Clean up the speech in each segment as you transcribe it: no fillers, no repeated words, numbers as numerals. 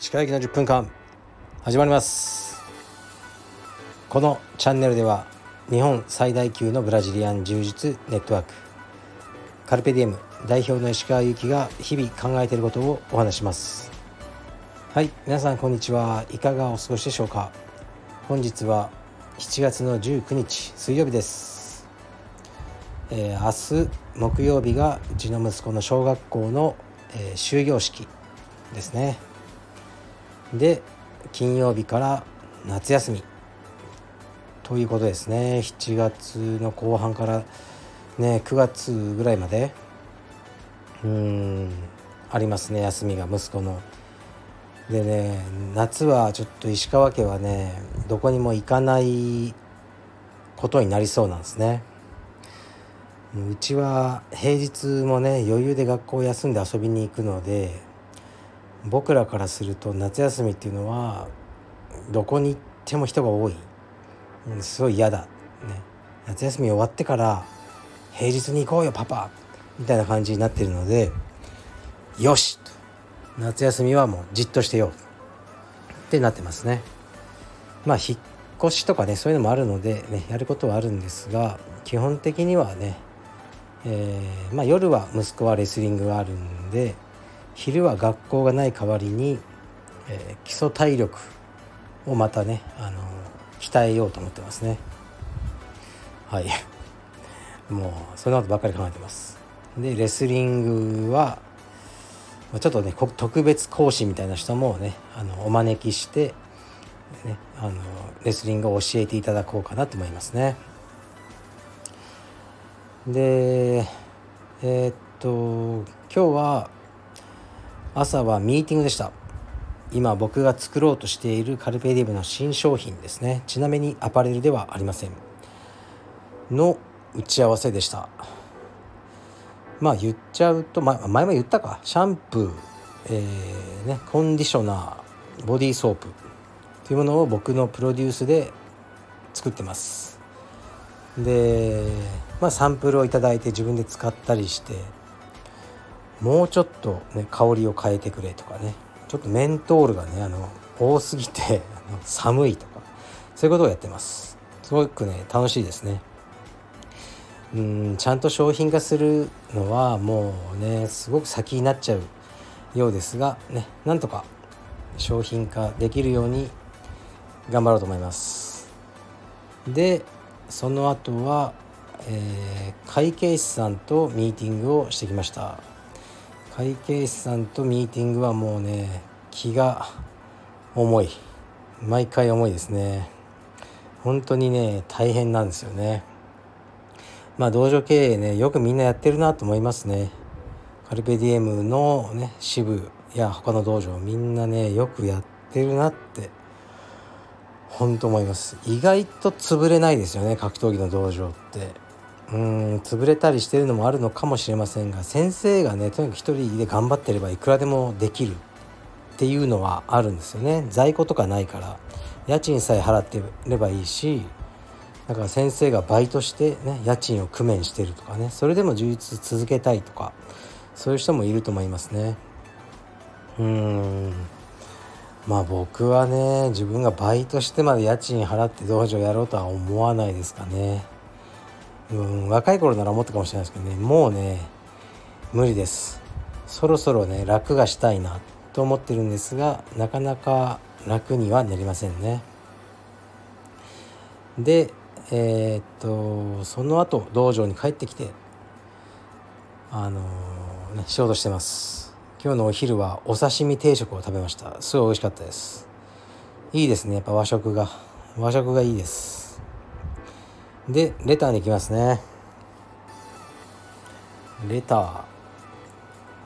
石川祐希の10分間始まります。このチャンネルでは日本最大級のブラジリアン柔術ネットワークカルペディエム代表の石川祐希が日々考えていることをお話します。はい、皆さんこんにちは。いかがお過ごしでしょうか。本日は7月の19日水曜日です。明日木曜日がうちの息子の小学校の、終業式ですね。で、金曜日から夏休みということですね。7月の後半からね、9月ぐらいまでありますね、休みが息子の。でね、夏はちょっと石川家はね、どこにも行かないことになりそうなんですね。うちは平日もね、余裕で学校を休んで遊びに行くので、僕らからすると夏休みっていうのはどこに行っても人が多い、すごい嫌だ、ね、夏休み終わってから平日に行こうよパパみたいな感じになってるので、よし夏休みはもうじっとしてようってなってますね。まあ引っ越しとかね、そういうのもあるので、ね、やることはあるんですが、基本的にはね、夜は息子はレスリングがあるんで、昼は学校がない代わりに、基礎体力をまたね、鍛えようと思ってますね。はいもうそんなことばっかり考えてます。で、レスリングはちょっとね、特別講師みたいな人もね、お招きして、ね、レスリングを教えていただこうかなと思いますね。で、今日は朝はミーティングでした。今僕が作ろうとしているカルペディエムの新商品ですね。ちなみにアパレルではありません。の打ち合わせでした。まあ言っちゃうと、前も言ったか。シャンプー、コンディショナー、ボディーソープというものを僕のプロデュースで作ってます。で、サンプルをいただいて自分で使ったりして、もうちょっと、ね、香りを変えてくれとかね、ちょっとメントールがね多すぎて寒いとか、そういうことをやってます。すごくね楽しいですね。ちゃんと商品化するのはもうねすごく先になっちゃうようですがね、なんとか商品化できるように頑張ろうと思います。で、その後は、会計士さんとミーティングをしてきました。会計士さんとミーティングはもうね、気が重い。毎回重いですね。本当にね、大変なんですよね。道場経営ね、よくみんなやってるなと思いますね。カルペディエムのね、支部や他の道場、みんなね、よくやってるなって、本当思います。意外と潰れないですよね、格闘技の道場って。潰れたりしてるのもあるのかもしれませんが、先生がねとにかく一人で頑張ってればいくらでもできるっていうのはあるんですよね。在庫とかないから家賃さえ払ってればいいし、だから先生がバイトして、ね、家賃を工面してるとかね、それでも充実続けたいとか、そういう人もいると思いますね。僕はね、自分がバイトしてまで家賃払って道場やろうとは思わないですかね。若い頃なら思ったかもしれないですけどね、もうね無理です。そろそろね楽がしたいなと思ってるんですが、なかなか楽にはなりませんね。で、その後道場に帰ってきて仕事してます。今日のお昼はお刺身定食を食べました。すごい美味しかったです。いいですね、やっぱ和食がいいです。で、レターに行きますね。レター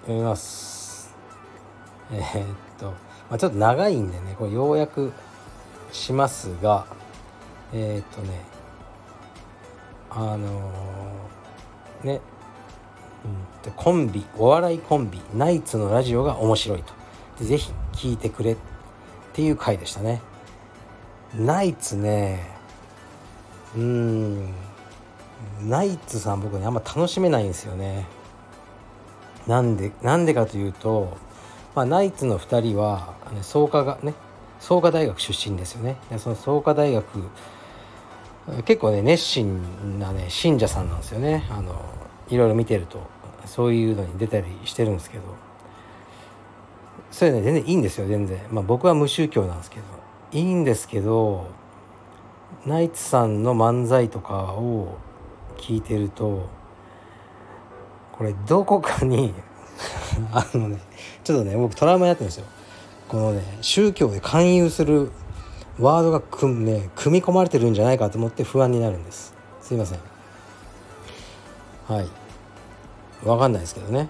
読みます。ちょっと長いんでね、これ要約しますが、お笑いコンビナイツのラジオが面白いと、でぜひ聞いてくれっていう回でしたね。ナイツね、ナイツさん僕ねあんま楽しめないんですよね。なんでかというと、ナイツの2人は創価大学出身ですよね。その創価大学結構ね熱心なね信者さんなんですよね。いろいろ見てるとそういうのに出たりしてるんですけど、それね全然いいんですよ全然。僕は無宗教なんですけどいいんですけど、ナイツさんの漫才とかを聞いてるとこれどこかにちょっとね僕トラウマになってるんですよ。このね宗教で勧誘するワードが組み込まれてるんじゃないかと思って不安になるんです。すいません、はい、分かんないですけどね。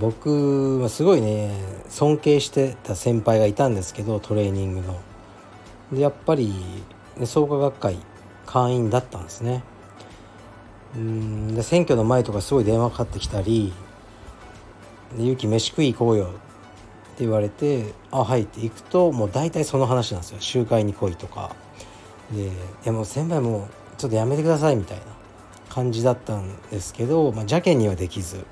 僕はすごいね尊敬してた先輩がいたんですけど、トレーニングのでやっぱり創価学会会員だったんですね。で選挙の前とかすごい電話かかってきたりで、ゆき飯食い行こうよって言われて、あはいって行くともう大体その話なんですよ。集会に来いとかで、いやもう先輩もうちょっとやめてくださいみたいな感じだったんですけど、邪険にはできず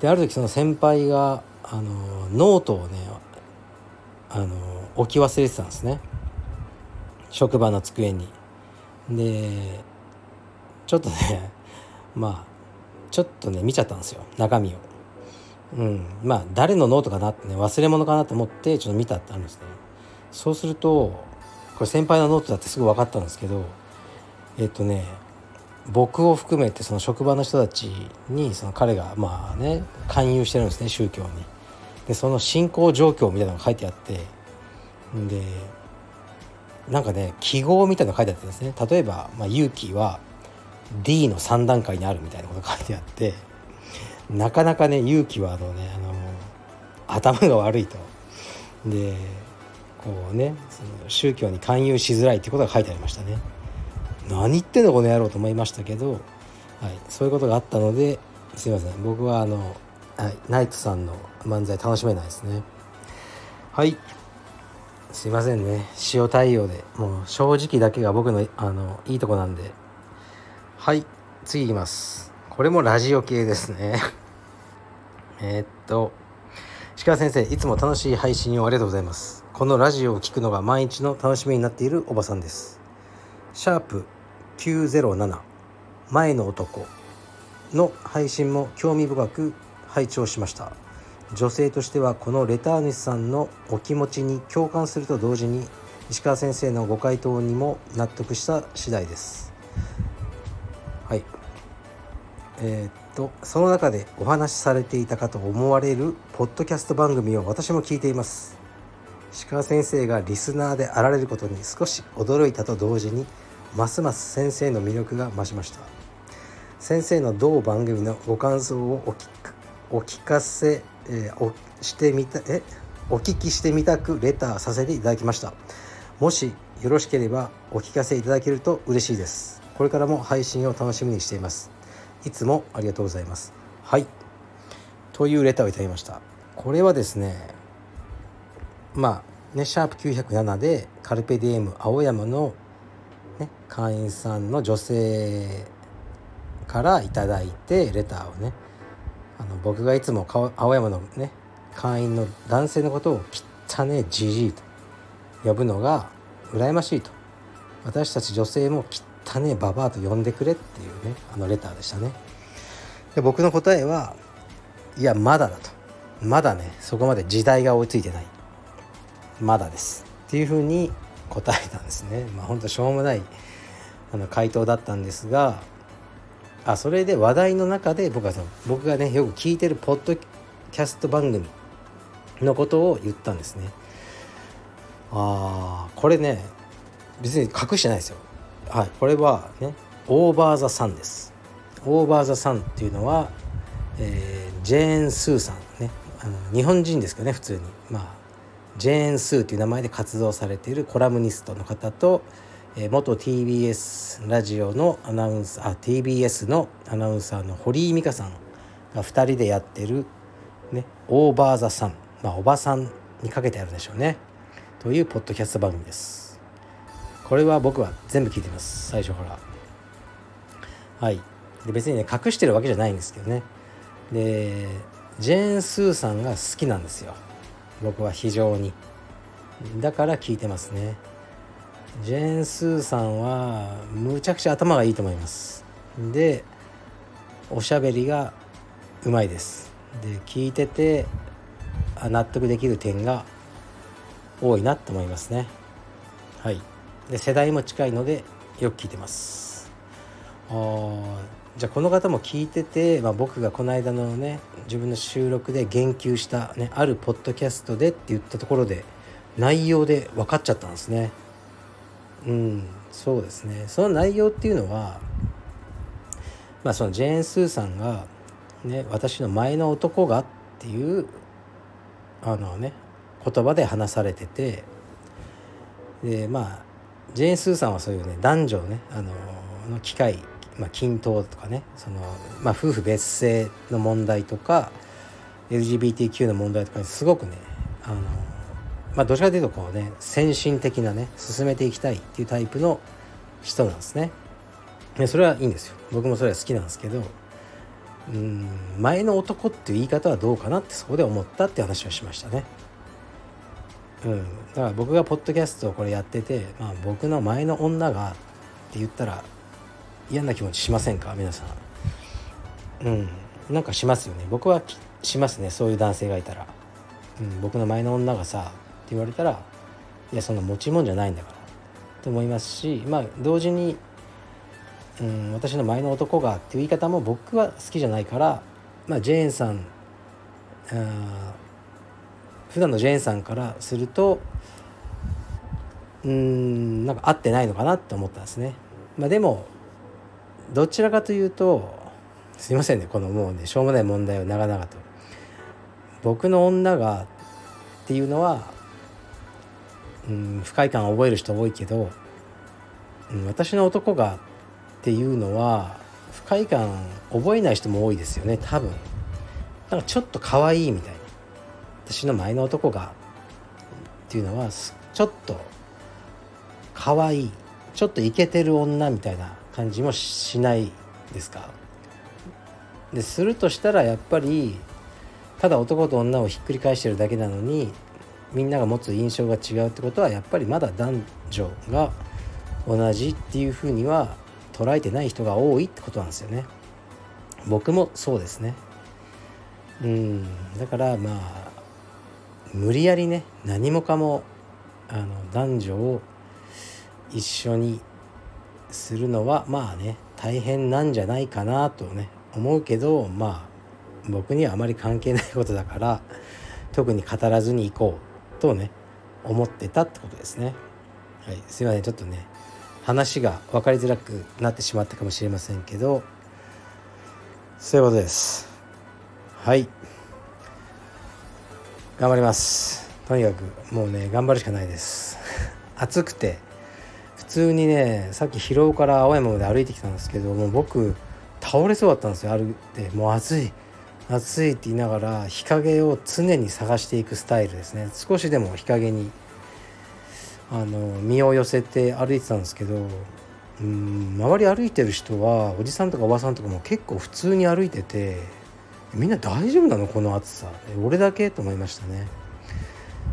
で、ある時その先輩がノートをね置き忘れてたんですね、職場の机に。でちょっとねちょっとね見ちゃったんですよ中身を。誰のノートかなってね、忘れ物かなと思ってちょっと見たってあるんですね。そうするとこれ先輩のノートだってすぐ分かったんですけど、僕を含めてその職場の人たちにその彼が勧誘してるんですね、宗教に。でその信仰状況みたいなのが書いてあって、で記号みたいなの書いてあってですね、例えば勇気は D の3段階にあるみたいなことが書いてあって、なかなかね勇気は頭が悪いとでその宗教に勧誘しづらいってことが書いてありましたね。何言ってんのこの野郎と思いましたけど、そういうことがあったので、すいません僕はナイツさんの漫才楽しめないですね。はいすいませんね、塩対応でもう正直だけが僕の、いいとこなんで。はい次いきます。これもラジオ系ですね石川先生いつも楽しい配信をありがとうございます。このラジオを聞くのが毎日の楽しみになっているおばさんです。#907 前の男の配信も興味深く拝聴しました。女性としてはこのレター主さんのお気持ちに共感すると同時に、石川先生のご回答にも納得した次第です。はいその中でお話しされていたかと思われるポッドキャスト番組を私も聞いています。石川先生がリスナーであられることに少し驚いたと同時に、ますます先生の魅力が増しました。先生の同番組のご感想をお聞きしてみたくレターさせていただきました。もしよろしければお聞かせいただけると嬉しいです。これからも配信を楽しみにしています。いつもありがとうございます。はいというレターをいただきました。これはですね#907 でカルペディエム青山の会員さんの女性からいただいてレターをね、僕がいつも青山の会員の男性のことを汚ねじじいと呼ぶのが羨ましいと、私たち女性も汚ねババアと呼んでくれっていうねレターでしたね。で僕の答えは、いやまだだと、まだねそこまで時代が追いついてない、まだですっていうふうに答えたんですね。本当しょうもない回答だったんですが、それで話題の中で僕がねよく聞いてるポッドキャスト番組のことを言ったんですね。これね別に隠してないですよ。これはねオーバー・ザ・サンです。オーバー・ザ・サンっていうのは、ジェーン・スーさんね、日本人ですけどね普通に、ジェーン・スーという名前で活動されているコラムニストの方と、元 TBS ラジオのアナウンサー TBS のアナウンサーの堀井美香さんが2人でやってる、オーバー・ザ・サン、おばさんにかけてあるでしょうねというポッドキャスト番組です。これは僕は全部聞いてます最初から。はい、で別にね隠してるわけじゃないんですけどね。でジェーン・スーさんが好きなんですよ、僕は非常に。だから聞いてますね。ジェーン・スーさんはむちゃくちゃ頭がいいと思います。でおしゃべりがうまいです。で聞いてて納得できる点が多いなと思いますね。はい。で世代も近いのでよく聞いてます。じゃあこの方も聞いてて、僕がこの間のね自分の収録で言及した、あるポッドキャストでって言ったところで内容で分かっちゃったんですね。そうですね。その内容っていうのは、そのジェーン・スーさんが、私の前の男がっていう言葉で話されてて、でジェーン・スーさんはそういうね男女ねの機会、均等とかね、その、夫婦別姓の問題とか LGBTQ の問題とかにすごくねどちらかというとこうね先進的なね進めていきたいっていうタイプの人なんですね。でそれはいいんですよ、僕もそれは好きなんですけど、前の男っていう言い方はどうかなってそこで思ったって話をしましたね。だから僕がポッドキャストをこれやってて、僕の前の女がって言ったら嫌な気持ちしませんか皆さん。なんかしますよね。僕はしますね、そういう男性がいたら。僕の前の女がさって言われたら、いやそんな持ち物じゃないんだからと思いますし、同時に私の前の男がっていう言い方も僕は好きじゃないから、ジェーンさん普段のジェーンさんからするとなんか合ってないのかなって思ったんですね。でもどちらかというと、すいませんねこのもうねしょうもない問題を長々と、僕の女がっていうのは不快感を覚える人多いけど、私の男がっていうのは不快感覚えない人も多いですよね多分。なんかちょっと可愛いみたいな、私の前の男がっていうのはちょっと可愛い、ちょっとイケてる女みたいな感じもしないですか。でするとしたらやっぱりただ男と女をひっくり返してるだけなのに、みんなが持つ印象が違うってことはやっぱりまだ男女が同じっていうふうには捉えてない人が多いってことなんですよね。僕もそうですね。だから無理やりね何もかも男女を一緒にするのは大変なんじゃないかなとね思うけど、僕にはあまり関係ないことだから特に語らずにいこうとね思ってたってことですね。はい、すいませんちょっとね話が分かりづらくなってしまったかもしれませんけど、そういうことです。はい、頑張ります。とにかくもうね頑張るしかないです暑くて普通にね、さっき広尾から青山まで歩いてきたんですけど、もう僕倒れそうだったんですよ歩いて。もう暑い暑いって言いながら日陰を常に探していくスタイルですね。少しでも日陰に身を寄せて歩いてたんですけど、周り歩いてる人はおじさんとかおばさんとかも結構普通に歩いてて、みんな大丈夫なのこの暑さ、俺だけと思いましたね。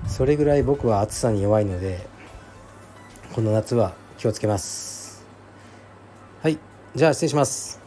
それぐらい僕は暑さに弱いのでこの夏は気をつけます。はい、じゃあ失礼します。